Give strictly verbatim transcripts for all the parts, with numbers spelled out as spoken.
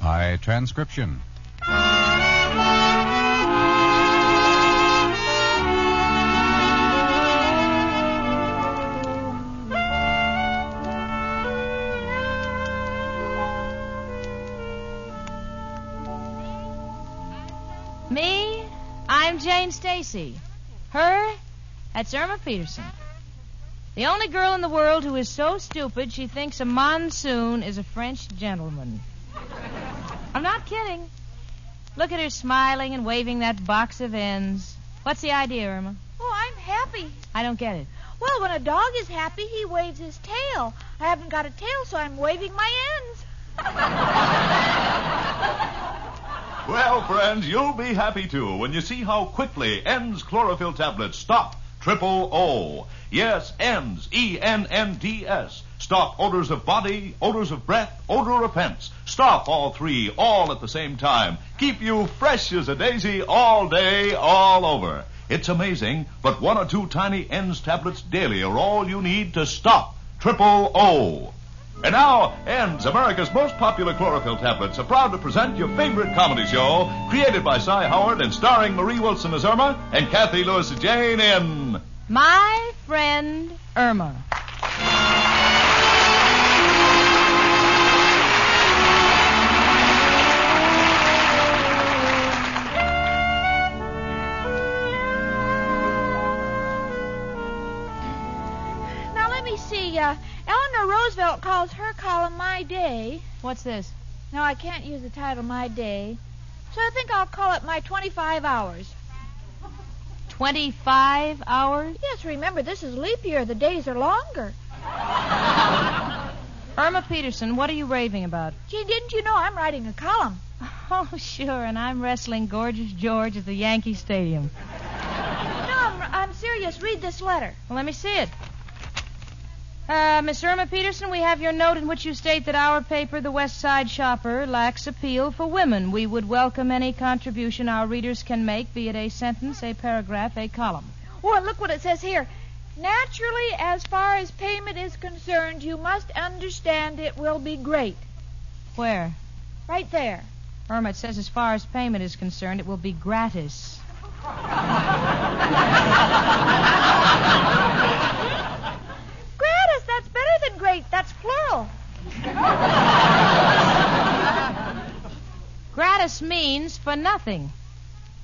By transcription. Me, I'm Jane Stacy. Her, that's Irma Peterson. The only girl in the world who is so stupid she thinks a monsoon is a French gentleman. I'm not kidding. Look at her smiling and waving that box of ends. What's the idea, Irma? Oh, I'm happy. I don't get it. Well, when a dog is happy, he waves his tail. I haven't got a tail, so I'm waving my ends. Well, friends, you'll be happy, too, when you see how quickly ENNDS chlorophyll tablets stop triple O. Yes, ENNDS, E N N D S. Stop odors of body, odors of breath, odor of pence. Stop all three, all at the same time. Keep you fresh as a daisy all day, all over. It's amazing, but one or two tiny ENNDS tablets daily are all you need to stop triple O. And now, ENNDS, America's most popular chlorophyll tablets, are proud to present your favorite comedy show, created by Cy Howard and starring Marie Wilson as Irma and Kathy Lewis as Jane in My Friend Irma. Uh, Eleanor Roosevelt calls her column My Day. What's this? No, I can't use the title My Day. So I think I'll call it My twenty-five hours. twenty-five hours? Yes, remember, this is leap year. The days are longer. Irma Peterson, what are you raving about? Gee, didn't you know I'm writing a column? Oh, sure, and I'm wrestling Gorgeous George at the Yankee Stadium. No, I'm, I'm serious. Read this letter. Well, let me see it. Uh, Miss Irma Peterson, we have your note in which you state that our paper, The West Side Shopper, lacks appeal for women. We would welcome any contribution our readers can make, be it a sentence, a paragraph, a column. Oh, and look what it says here. Naturally, as far as payment is concerned, you must understand it will be great. Where? Right there. Irma, it says as far as payment is concerned, it will be gratis. Great, that's plural. Gratis means for nothing.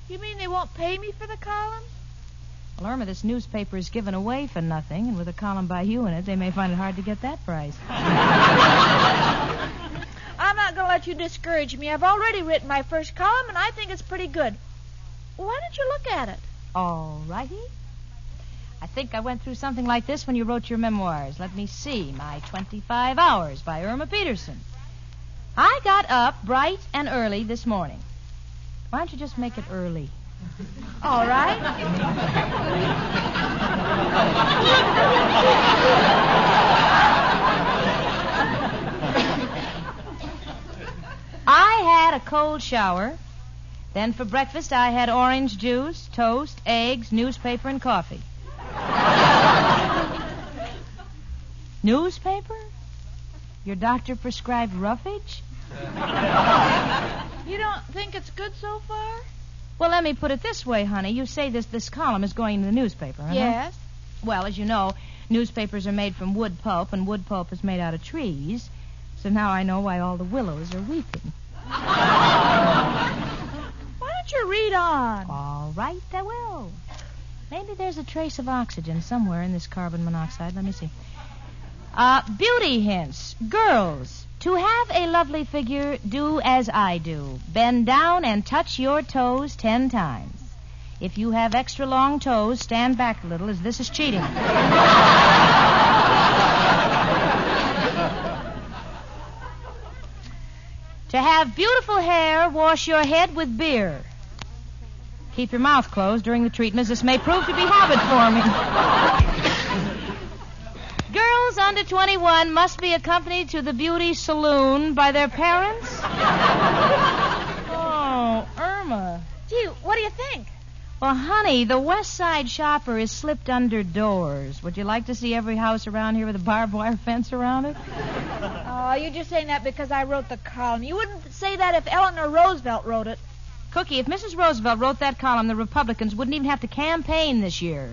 You mean they won't pay me for the column? Well, Irma, this newspaper is given away for nothing, and with a column by you in it, they may find it hard to get that price. I'm not going to let you discourage me. I've already written my first column, and I think it's pretty good. Why don't you look at it? All righty. I think I went through something like this when you wrote your memoirs. Let me see. My twenty-five hours by Irma Peterson. I got up bright and early this morning. Why don't you just make it early? All right. a cold shower. Then for breakfast, I had orange juice, toast, eggs, newspaper, and coffee. Newspaper? Your doctor prescribed roughage? You don't think it's good so far? Well, let me put it this way, honey. You say this this column is going in the newspaper, huh? Yes. Well, as you know, newspapers are made from wood pulp, and wood pulp is made out of trees. So now I know why all the willows are weeping. Why don't you read on? All right, I will. Maybe there's a trace of oxygen somewhere in this carbon monoxide. Let me see. Uh, beauty hints. Girls, to have a lovely figure, do as I do. Bend down and touch your toes ten times. If you have extra long toes, stand back a little, as this is cheating. To have beautiful hair, wash your head with beer. Keep your mouth closed during the treatment, as this may prove to be habit-forming. Girls under twenty-one must be accompanied to the beauty saloon by their parents. Oh, Irma. Gee, what do you think? Well, honey, the West Side Shopper is slipped under doors. Would you like to see every house around here with a barbed wire fence around it? Oh, you're just saying that because I wrote the column. You wouldn't say that if Eleanor Roosevelt wrote it. Cookie, if Missus Roosevelt wrote that column, the Republicans wouldn't even have to campaign this year.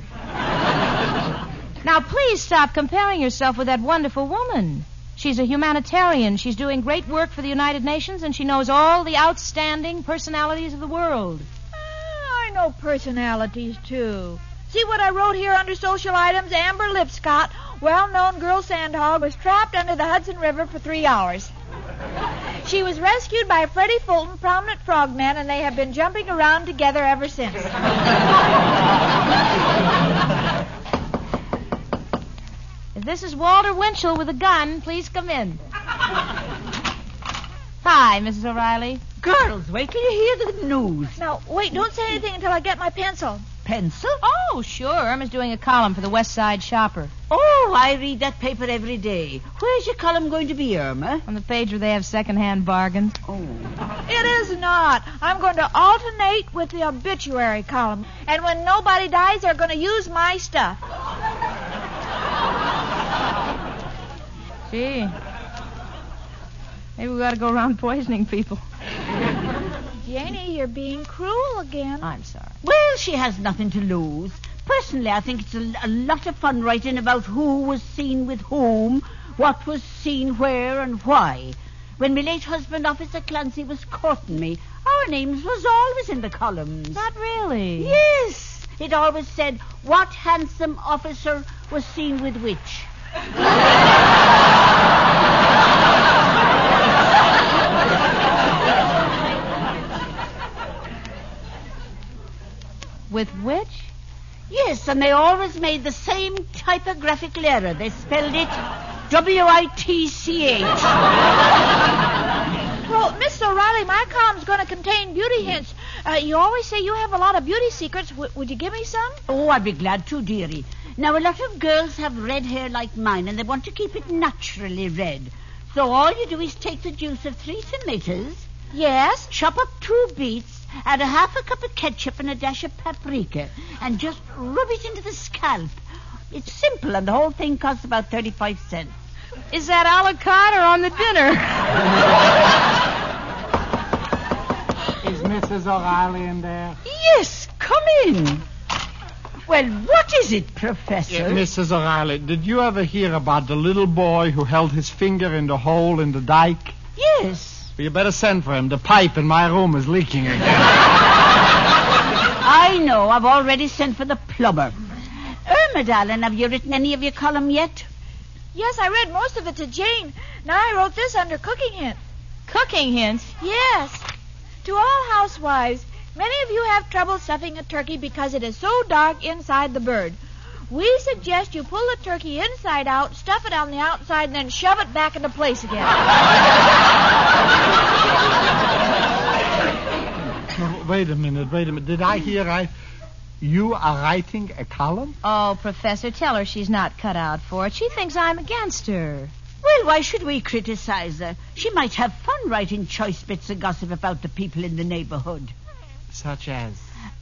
Now, please stop comparing yourself with that wonderful woman. She's a humanitarian. She's doing great work for the United Nations, and she knows all the outstanding personalities of the world. I know personalities, too. See what I wrote here under social items? Amber Lipscott, well-known girl sandhog, was trapped under the Hudson River for three hours. She was rescued by Freddie Fulton, prominent frogman, and they have been jumping around together ever since. If this is Walter Winchell with a gun, please come in. Hi, Missus O'Reilly. Girls, wait till you hear the news. Now, wait, don't say anything until I get my pencil. Pencil? Oh, sure. Irma's doing a column for the West Side Shopper. Oh, I read that paper every day. Where's your column going to be, Irma? On the page where they have second-hand bargains. Oh. It is not. I'm going to alternate with the obituary column. And when nobody dies, they're going to use my stuff. Gee. Maybe we ought to go around poisoning people. Janie, you're being cruel again. I'm sorry. Well, she has nothing to lose. Personally, I think it's a, a lot of fun writing about who was seen with whom, what was seen where and why. When my late husband, Officer Clancy, was courting me, our names was always in the columns. Not really? Yes. It always said, what handsome officer was seen with which. With which? Yes, and they always made the same typographical error. They spelled it W I T C H. Well, Miss O'Reilly, my column's going to contain beauty hints. Uh, you always say you have a lot of beauty secrets. W- would you give me some? Oh, I'd be glad to, dearie. Now, a lot of girls have red hair like mine, and they want to keep it naturally red. So all you do is take the juice of three tomatoes. Yes. Chop up two beets. Add a half a cup of ketchup and a dash of paprika and just rub it into the scalp. It's simple, and the whole thing costs about thirty-five cents. Is that a la carte or on the dinner? Is Missus O'Reilly in there? Yes, come in. Well, what is it, Professor? Yeah, Missus O'Reilly, did you ever hear about the little boy who held his finger in the hole in the dike? Yes. Well, you better send for him. The pipe in my room is leaking again. I know. I've already sent for the plumber. Irma, darling, have you written any of your column yet? Yes, I read most of it to Jane. Now I wrote this under cooking hints. Cooking hints? Yes. To all housewives, many of you have trouble stuffing a turkey because it is so dark inside the bird. We suggest you pull the turkey inside out, stuff it on the outside, and then shove it back into place again. Oh, wait a minute, wait a minute. Did I hear right? You are writing a column? Oh, Professor, tell her she's not cut out for it. She thinks I'm against her. Well, why should we criticize her? She might have fun writing choice bits of gossip about the people in the neighborhood. Such as?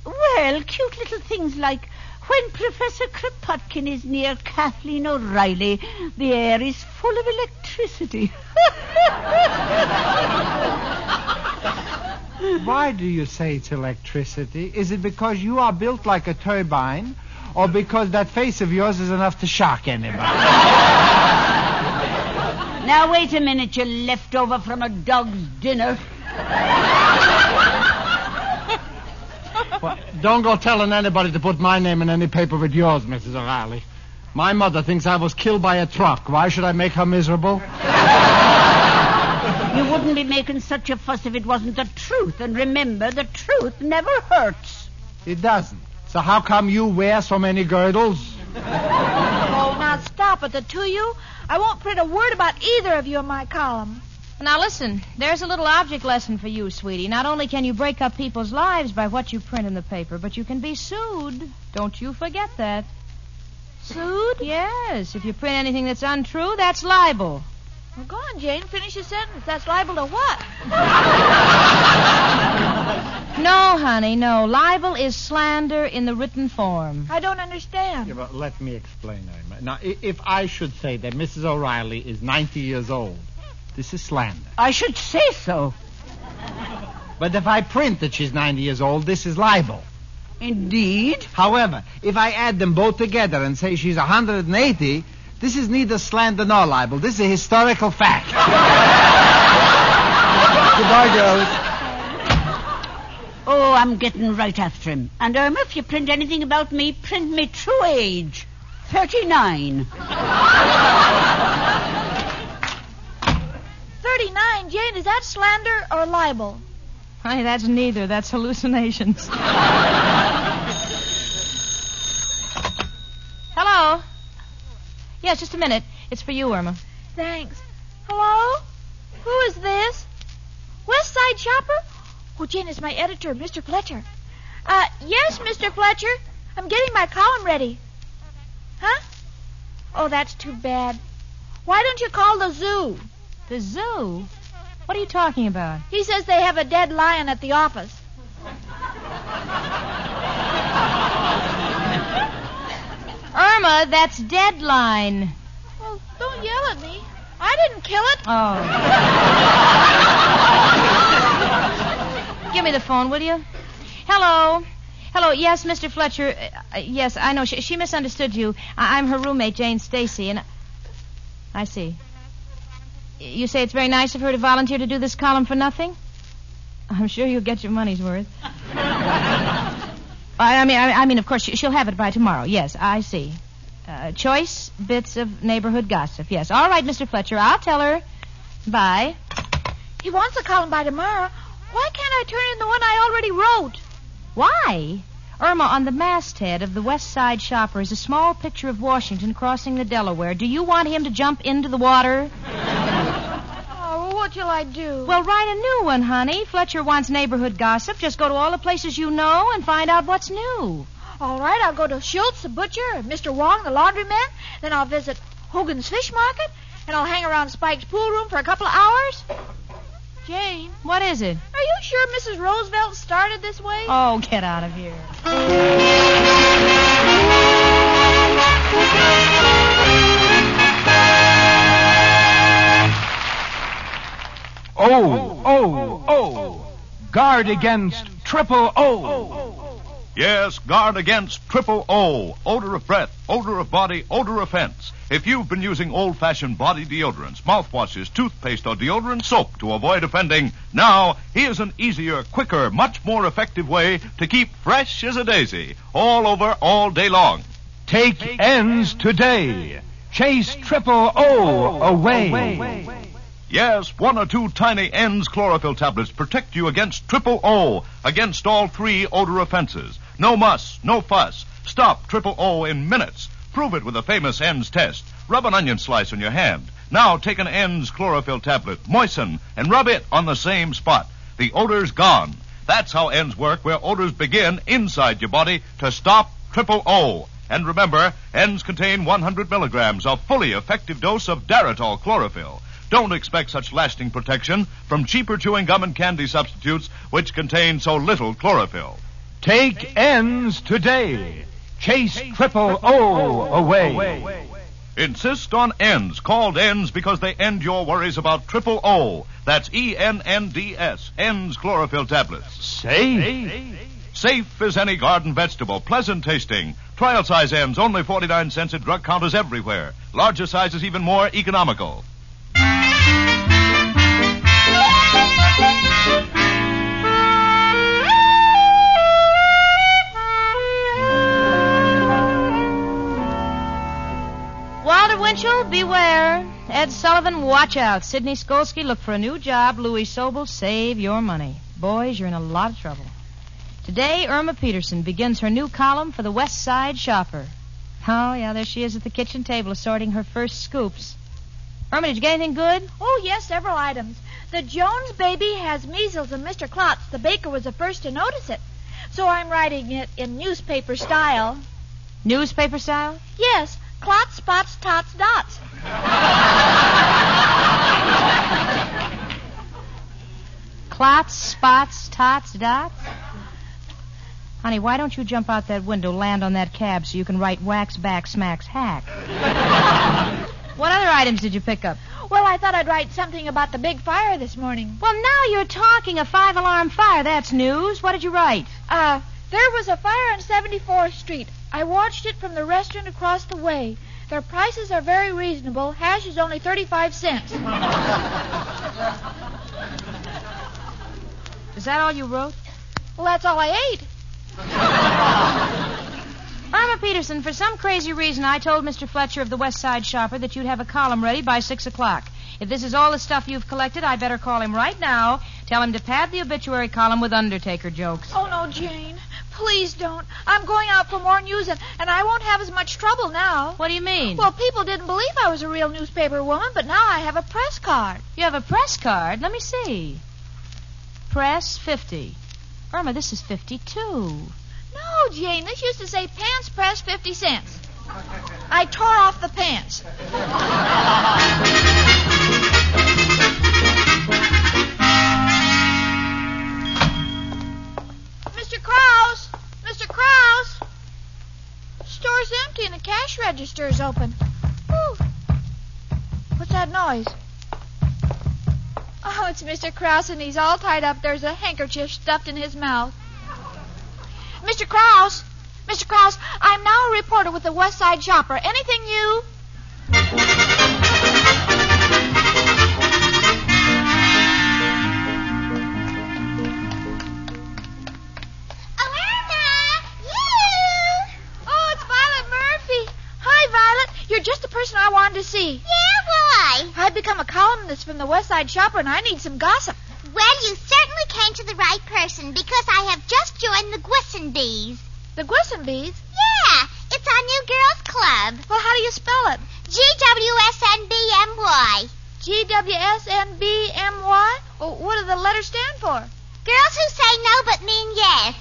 Well, cute little things like, when Professor Kropotkin is near Kathleen O'Reilly, the air is full of electricity. Why do you say it's electricity? Is it because you are built like a turbine, or because that face of yours is enough to shock anybody? Now, wait a minute, you leftover from a dog's dinner. Well, don't go telling anybody to put my name in any paper with yours, Missus O'Reilly. My mother thinks I was killed by a truck. Why should I make her miserable? You wouldn't be making such a fuss if it wasn't the truth. And remember, the truth never hurts. It doesn't. So how come you wear so many girdles? Oh, now stop it, the two of you. I won't print a word about either of you in my column. Now, listen, there's a little object lesson for you, sweetie. Not only can you break up people's lives by what you print in the paper, but you can be sued. Don't you forget that. Sued? Yes. If you print anything that's untrue, that's libel. Well, go on, Jane. Finish your sentence. That's libel to what? No, honey, no. Libel is slander in the written form. I don't understand. Yeah, but let me explain, Irma. Now, if I should say that Missus O'Reilly is ninety years old, this is slander. I should say so. But if I print that she's ninety years old, this is libel. Indeed. However, if I add them both together and say she's one hundred eighty, this is neither slander nor libel. This is a historical fact. Goodbye, girls. Oh, I'm getting right after him. And, Irma, if you print anything about me, print me true age. thirty-nine. thirty-nine, Jane, is that slander or libel? Honey, that's neither. That's hallucinations. Hello? Yes, just a minute. It's for you, Irma. Thanks. Hello? Who is this? West Side Shopper? Oh, Jane, it's my editor, Mister Fletcher. Uh, yes, Mister Fletcher. I'm getting my column ready. Huh? Oh, that's too bad. Why don't you call the zoo? The zoo? What are you talking about? He says they have a dead lion at the office. Irma, that's deadline. Well, don't yell at me. I didn't kill it. Oh. Give me the phone, will you? Hello. Hello, yes, Mister Fletcher. Uh, yes, I know. She, she misunderstood you. I, I'm her roommate, Jane Stacy, and... I, I see. You say it's very nice of her to volunteer to do this column for nothing? I'm sure you'll get your money's worth. I mean, I mean, of course, she'll have it by tomorrow. Yes, I see. Uh, choice bits of neighborhood gossip. Yes. All right, Mister Fletcher, I'll tell her. Bye. He wants the column by tomorrow. Why can't I turn in the one I already wrote? Why? Irma, on the masthead of the West Side Shopper is a small picture of Washington crossing the Delaware. Do you want him to jump into the water? What shall I do? Well, write a new one, honey. Fletcher wants neighborhood gossip. Just go to all the places you know and find out what's new. All right, I'll go to Schultz, the butcher, and Mister Wong, the laundryman. Then I'll visit Hogan's Fish Market, and I'll hang around Spike's pool room for a couple of hours. Jane. What is it? Are you sure Missus Roosevelt started this way? Oh, get out of here. Oh, oh, oh, guard against triple O. Yes, guard against triple O. Odor of breath, odor of body, odor of fence. If you've been using old-fashioned body deodorants, mouthwashes, toothpaste, or deodorant soap to avoid offending, now here's an easier, quicker, much more effective way to keep fresh as a daisy all over all day long. Take, Take ends today. Chase triple O away. away. Yes, one or two tiny ENNDS chlorophyll tablets protect you against triple O, against all three odor offenses. No muss, no fuss. Stop triple O in minutes. Prove it with the famous ENNDS test. Rub an onion slice on your hand. Now take an ENNDS chlorophyll tablet, moisten, and rub it on the same spot. The odor's gone. That's how ENNDS work where odors begin inside your body to stop triple O. And remember, ENNDS contain one hundred milligrams, a fully effective dose of Daratol chlorophyll. Don't expect such lasting protection from cheaper chewing gum and candy substitutes which contain so little chlorophyll. Take ENNDS today. Chase triple O away. Insist on ENNDS. Called ENNDS because they end your worries about triple O. That's E N N D S, ENNDS chlorophyll tablets. Safe. Safe as any garden vegetable. Pleasant tasting. Trial size ENNDS, only forty-nine cents at drug counters everywhere. Larger sizes even more economical. Walter Winchell, beware. Ed Sullivan, watch out. Sidney Skolsky, look for a new job. Louis Sobel, save your money. Boys, you're in a lot of trouble. Today, Irma Peterson begins her new column for the West Side Shopper. Oh, yeah, there she is at the kitchen table assorting her first scoops. Irma, did you get anything good? Oh, yes, several items. The Jones baby has measles and Mister Klotz, the baker, was the first to notice it. So I'm writing it in newspaper style. Newspaper style? Yes. Clots, spots, tots, dots. Clots, spots, tots, dots? Honey, why don't you jump out that window, land on that cab, so you can write wax, back, smacks, hack? What other items did you pick up? Well, I thought I'd write something about the big fire this morning. Well, now you're talking. A five-alarm fire. That's news. What did you write? Uh, there was a fire on seventy-fourth street. I watched it from the restaurant across the way. Their prices are very reasonable. Hash is only thirty-five cents. Is that all you wrote? Well, that's all I ate. Irma Peterson, for some crazy reason, I told Mister Fletcher of the West Side Shopper that you'd have a column ready by six o'clock. If this is all the stuff you've collected, I better call him right now. Tell him to pad the obituary column with Undertaker jokes. Oh, no, Jane. Please don't. I'm going out for more news, and, and I won't have as much trouble now. What do you mean? Well, people didn't believe I was a real newspaper woman, but now I have a press card. You have a press card? Let me see. Press fifty. Irma, this is fifty-two. No, Jane, this used to say pants press fifty cents. I tore off the pants. Empty and the cash register is open. Ooh. What's that noise? Oh, it's Mister Krause, and he's all tied up. There's a handkerchief stuffed in his mouth. Mister Krause! Mister Krause, I'm now a reporter with the West Side Shopper. Anything new? I wanted to see. Yeah, why? I've become a columnist from the West Side Shopper, and I need some gossip. Well, you certainly came to the right person, because I have just joined the Gwisson Bees. The Gwisson Bees? Yeah, it's our new girls' club. Well, how do you spell it? G W S N B M Y. G W S N B M Y? Well, what do the letters stand for? Girls who say no but mean yes.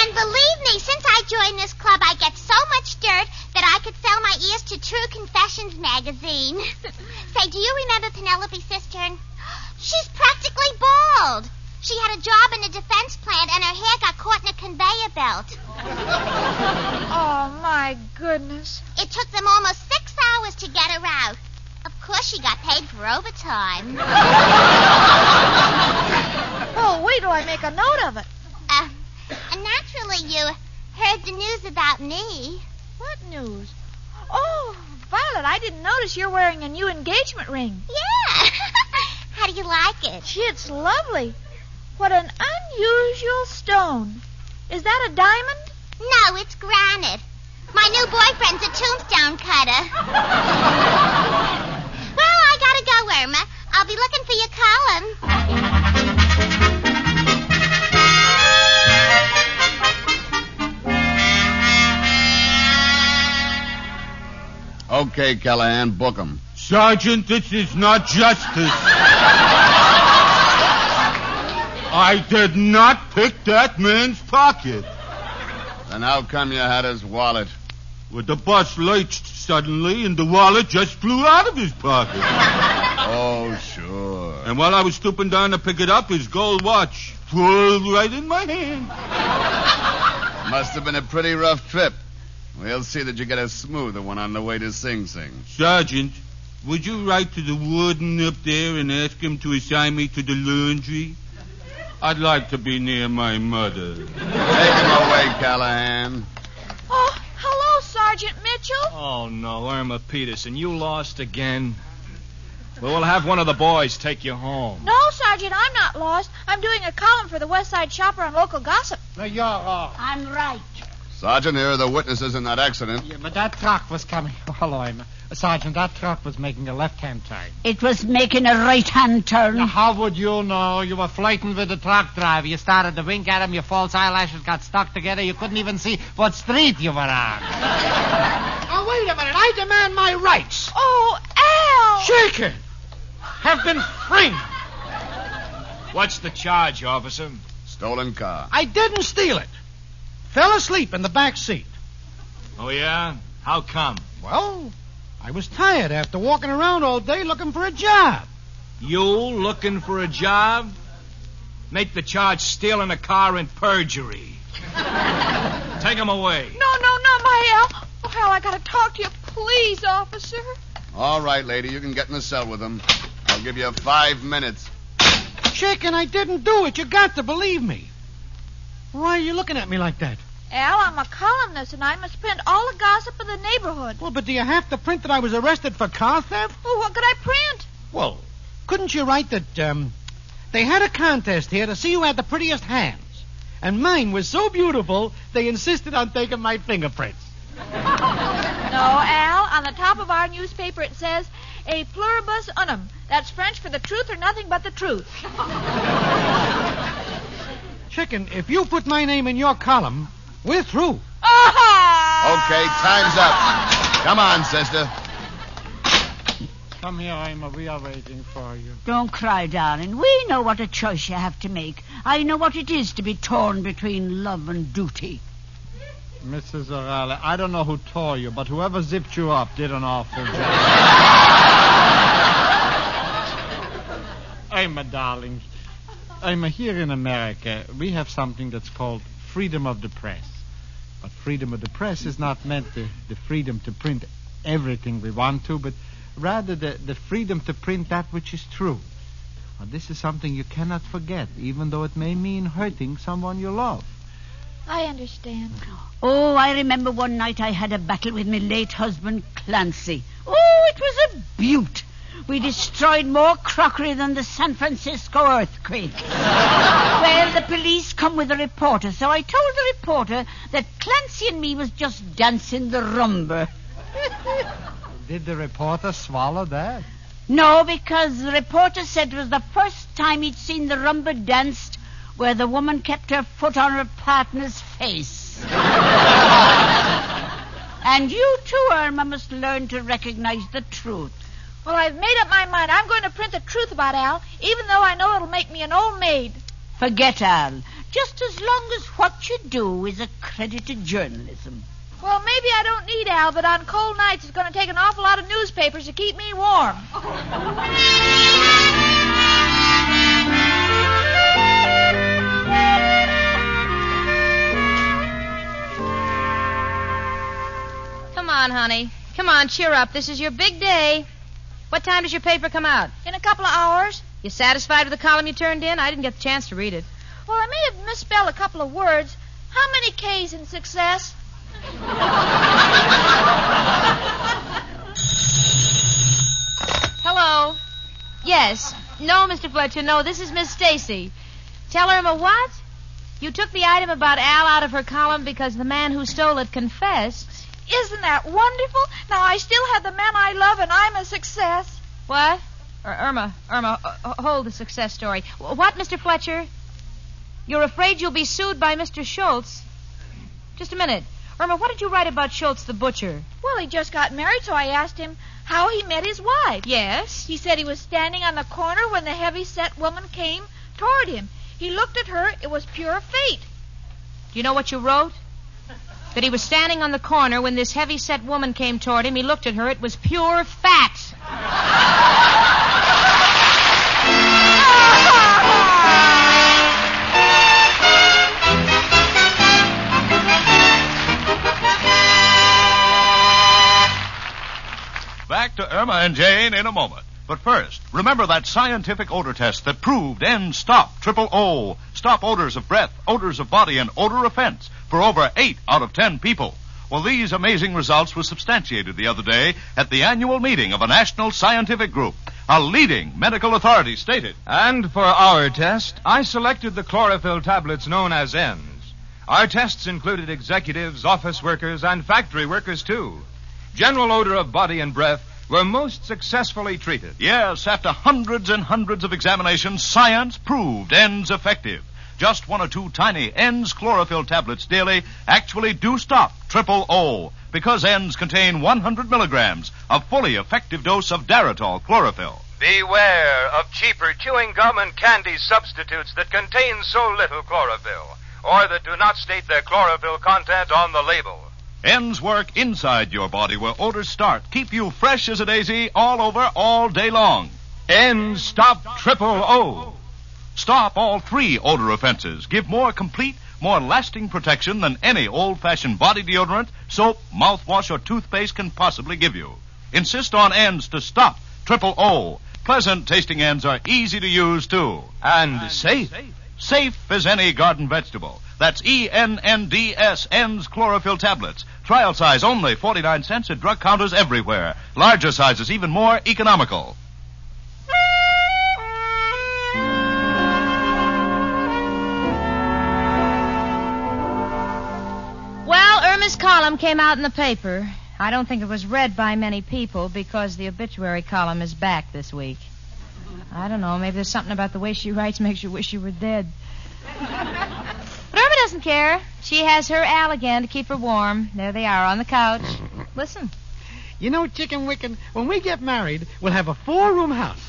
And believe me, since I joined this club, I get so much dirt that I could sell my ears to True Confessions magazine. Say, do you remember Penelope Cistern? She's practically bald. She had a job in a defense plant, and her hair got caught in a conveyor belt. Oh, my goodness. It took them almost six hours to get her out. Of course, she got paid for overtime. Oh, wait till I make a note of it. Uh, And naturally, you heard the news about me. What news? Oh, Violet, I didn't notice you're wearing a new engagement ring. Yeah. How do you like it? Gee, it's lovely. What an unusual stone. Is that a diamond? No, it's granite. My new boyfriend's a tombstone cutter. Well, I gotta go, Irma. I'll be looking for your column. Okay, Callahan, book him. Sergeant, this is not justice. I did not pick that man's pocket. Then how come you had his wallet? Well, the boss lurched suddenly, and the wallet just flew out of his pocket. Oh, sure. And while I was stooping down to pick it up, his gold watch flew right in my hand. Must have been a pretty rough trip. We'll see that you get a smoother one on the way to Sing Sing. Sergeant, would you write to the warden up there and ask him to assign me to the laundry? I'd like to be near my mother. Take him away, Callahan. Oh, hello, Sergeant Mitchell. Oh, no, Irma Peterson, you lost again. Well, we'll have one of the boys take you home. No, Sergeant, I'm not lost. I'm doing a column for the West Side Shopper on local gossip. No, you're off. I'm right. Sergeant, here are the witnesses in that accident. Yeah, but that truck was coming. Oh, hello, Irma. Sergeant, that truck was making a left-hand turn. It was making a right-hand turn. Now, how would you know? You were flirting with the truck driver. You started to wink at him. Your false eyelashes got stuck together. You couldn't even see what street you were on. Oh, wait a minute. I demand my rights. Oh, Al! Shaken! Have been free. What's the charge, officer? Stolen car. I didn't steal it. Fell asleep in the back seat. Oh, yeah? How come? Well, I was tired after walking around all day looking for a job. You looking for a job? Make the charge stealing a car and perjury. Take him away. No, no, not my Al. Oh, Al, I gotta talk to you. Please, officer. All right, lady, you can get in the cell with him. I'll give you five minutes. Chicken, I didn't do it. You got to believe me. Why are you looking at me like that? Al, I'm a columnist, and I must print all the gossip of the neighborhood. Well, but do you have to print that I was arrested for car theft? Well, what could I print? Well, couldn't you write that, um... they had a contest here to see who had the prettiest hands. And mine was so beautiful, they insisted on taking my fingerprints. No, Al, on the top of our newspaper it says, "A pluribus unum." That's French for the truth or nothing but the truth. Chicken, if you put my name in your column, we're through. Okay, time's up. Come on, sister. Come here, Irma. We are waiting for you. Don't cry, darling. We know what a choice you have to make. I know what it is to be torn between love and duty. Missus O'Reilly, I don't know who tore you, but whoever zipped you up did an awful job. Irma, darling. I'm here in America. We have something that's called freedom of the press. But freedom of the press is not meant the, the freedom to print everything we want to, but rather the, the freedom to print that which is true. Now, this is something you cannot forget, even though it may mean hurting someone you love. I understand. Oh, I remember one night I had a battle with my late husband, Clancy. Oh, it was a beaut. We destroyed more crockery than the San Francisco earthquake. Well, the police come with a reporter, so I told the reporter that Clancy and me was just dancing the rumba. Did the reporter swallow that? No, because the reporter said it was the first time he'd seen the rumba danced where the woman kept her foot on her partner's face. And you too, Irma, must learn to recognize the truth. Well, I've made up my mind. I'm going to print the truth about Al, even though I know it'll make me an old maid. Forget Al. Just as long as what you do is accredited journalism. Well, maybe I don't need Al, but on cold nights it's going to take an awful lot of newspapers to keep me warm. Come on, honey. Come on, cheer up. This is your big day. What time does your paper come out? In a couple of hours. You satisfied with the column you turned in? I didn't get the chance to read it. Well, I may have misspelled a couple of words. How many K's in success? Hello? Yes. No, Mister Fletcher, no, this is Miss Stacy. Tell Irma what? You took the item about Al out of her column because the man who stole it confessed. Isn't that wonderful? Now, I still have the man I love, and I'm a success. What? Er, Irma, Irma, uh, hold the success story. What, Mister Fletcher? You're afraid you'll be sued by Mister Schultz? Just a minute. Irma, what did you write about Schultz the butcher? Well, he just got married, so I asked him how he met his wife. Yes? He said he was standing on the corner when the heavy-set woman came toward him. He looked at her. It was pure fate. Do you know what you wrote? that he was standing on the corner when this heavy-set woman came toward him. He looked at her. It was pure fat. Back to Irma and Jane in a moment. But first, remember that scientific odor test that proved ENNDS STOP Triple O. Stop odors of breath, odors of body, and odor offense for over eight out of ten people. Well, these amazing results were substantiated the other day at the annual meeting of a national scientific group. A leading medical authority stated. And for our test, I selected the chlorophyll tablets known as ENNDS. Our tests included executives, office workers, and factory workers, too. General odor of body and breath were most successfully treated. Yes, after hundreds and hundreds of examinations, science proved ENNDS effective. Just one or two tiny ENNDS chlorophyll tablets daily actually do stop triple O, because ENNDS contain one hundred milligrams, a fully effective dose of Daratol chlorophyll. Beware of cheaper chewing gum and candy substitutes that contain so little chlorophyll, or that do not state their chlorophyll content on the label. ENNDS work inside your body where odors start. Keep you fresh as a daisy all over all day long. ENNDS Stop Triple O. Stop all three odor offenses. Give more complete, more lasting protection than any old-fashioned body deodorant, soap, mouthwash, or toothpaste can possibly give you. Insist on ENNDS to stop Triple O. Pleasant-tasting ENNDS are easy to use, too. And, and safe. safe. Safe as any garden vegetable. That's E N N D S, ENNDS Chlorophyll Tablets. Trial size only, forty-nine cents at drug counters everywhere. Larger sizes, even more economical. Well, Irma's column came out in the paper. I don't think it was read by many people because the obituary column is back this week. I don't know, maybe there's something about the way she writes makes you wish you were dead. But Irma doesn't care. She has her Al again to keep her warm. There they are on the couch. Listen. You know, Chicken Wicken, when we get married, we'll have a four-room house.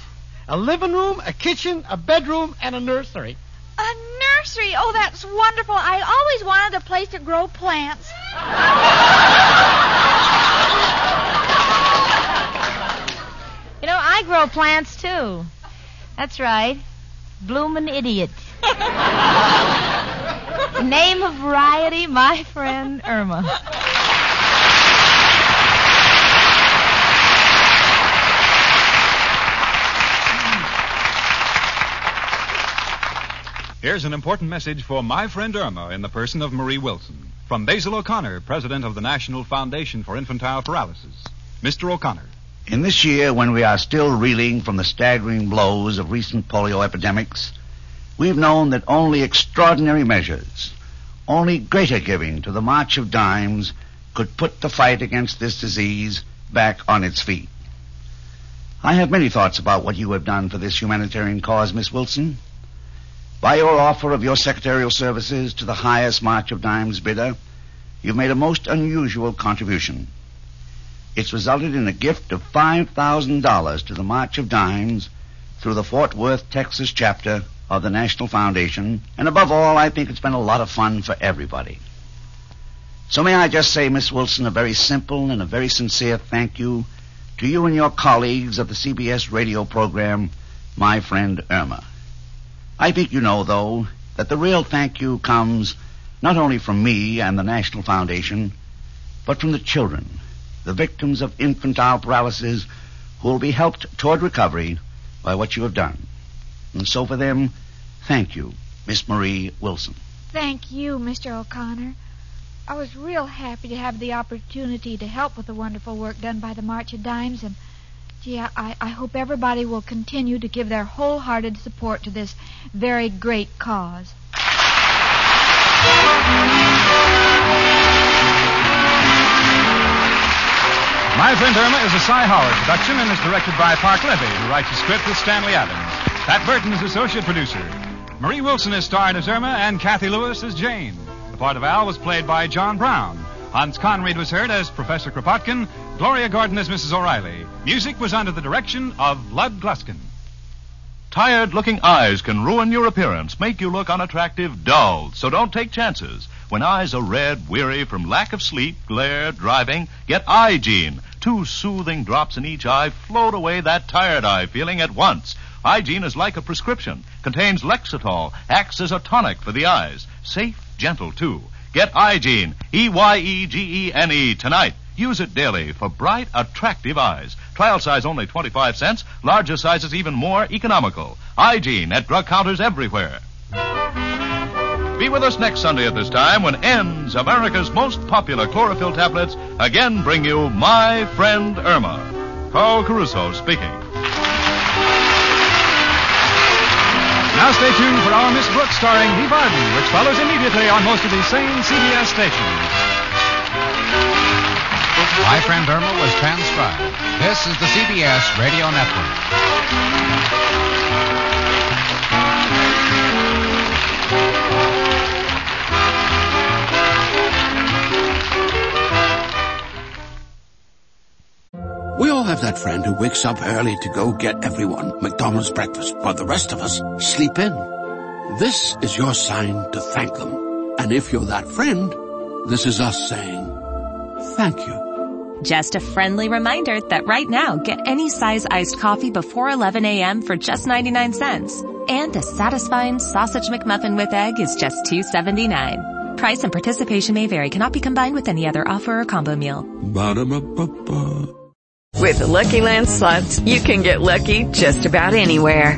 A living room, a kitchen, a bedroom, and a nursery. A nursery? Oh, that's wonderful. I always wanted a place to grow plants. You know, I grow plants, too. That's right. Bloomin' idiot. Name of variety, my friend Irma. Here's an important message for my friend Irma in the person of Marie Wilson. From Basil O'Connor, president of the National Foundation for Infantile Paralysis. Mister O'Connor. In this year, when we are still reeling from the staggering blows of recent polio epidemics, we've known that only extraordinary measures, only greater giving to the March of Dimes could put the fight against this disease back on its feet. I have many thoughts about what you have done for this humanitarian cause, Miss Wilson. By your offer of your secretarial services to the highest March of Dimes bidder, you've made a most unusual contribution. It's resulted in a gift of five thousand dollars to the March of Dimes through the Fort Worth, Texas chapter of the National Foundation, and above all, I think it's been a lot of fun for everybody. So may I just say, Miss Wilson, a very simple and a very sincere thank you to you and your colleagues of the C B S radio program, My Friend Irma. I think you know, though, that the real thank you comes not only from me and the National Foundation, but from the children, the victims of infantile paralysis, who will be helped toward recovery by what you have done. And so for them, thank you, Miss Marie Wilson. Thank you, Mister O'Connor. I was real happy to have the opportunity to help with the wonderful work done by the March of Dimes, and, gee, I, I hope everybody will continue to give their wholehearted support to this very great cause. My Friend Irma is a Cy Howard production and is directed by Park Levy, who writes the script with Stanley Adams. Pat Burton is associate producer. Marie Wilson is starred as Irma and Kathy Lewis as Jane. The part of Al was played by John Brown. Hans Conried was heard as Professor Kropotkin. Gloria Gordon as Missus O'Reilly. Music was under the direction of Lud Gluskin. Tired-looking eyes can ruin your appearance, make you look unattractive, dull. So don't take chances. When eyes are red, weary from lack of sleep, glare, driving, get Eye-Gene. Two soothing drops in each eye float away that tired eye feeling at once. Eye-Gene is like a prescription, contains Lexitol, acts as a tonic for the eyes. Safe, gentle, too. Get Eye-Gene, E Y E G E N E, tonight. Use it daily for bright, attractive eyes. Trial size only twenty-five cents. Larger sizes even more economical. Eye-Gene at drug counters everywhere. Be with us next Sunday at this time when ENNDS, America's most popular chlorophyll tablets, again bring you My Friend Irma. Carl Caruso speaking. Now stay tuned for Our Miss Brooks starring Lee Varden, which follows immediately on most of these same C B S stations. My Friend Irma was transcribed. This is the C B S Radio Network. We all have that friend who wakes up early to go get everyone McDonald's breakfast, while the rest of us sleep in. This is your sign to thank them. And if you're that friend, this is us saying thank you. Just a friendly reminder that right now, get any size iced coffee before eleven a.m. for just ninety-nine cents. And a satisfying sausage McMuffin with egg is just two dollars and seventy-nine cents. Price and participation may vary. Cannot be combined with any other offer or combo meal. Ba-da-ba-ba-ba. With the Lucky Land Slots, you can get lucky just about anywhere.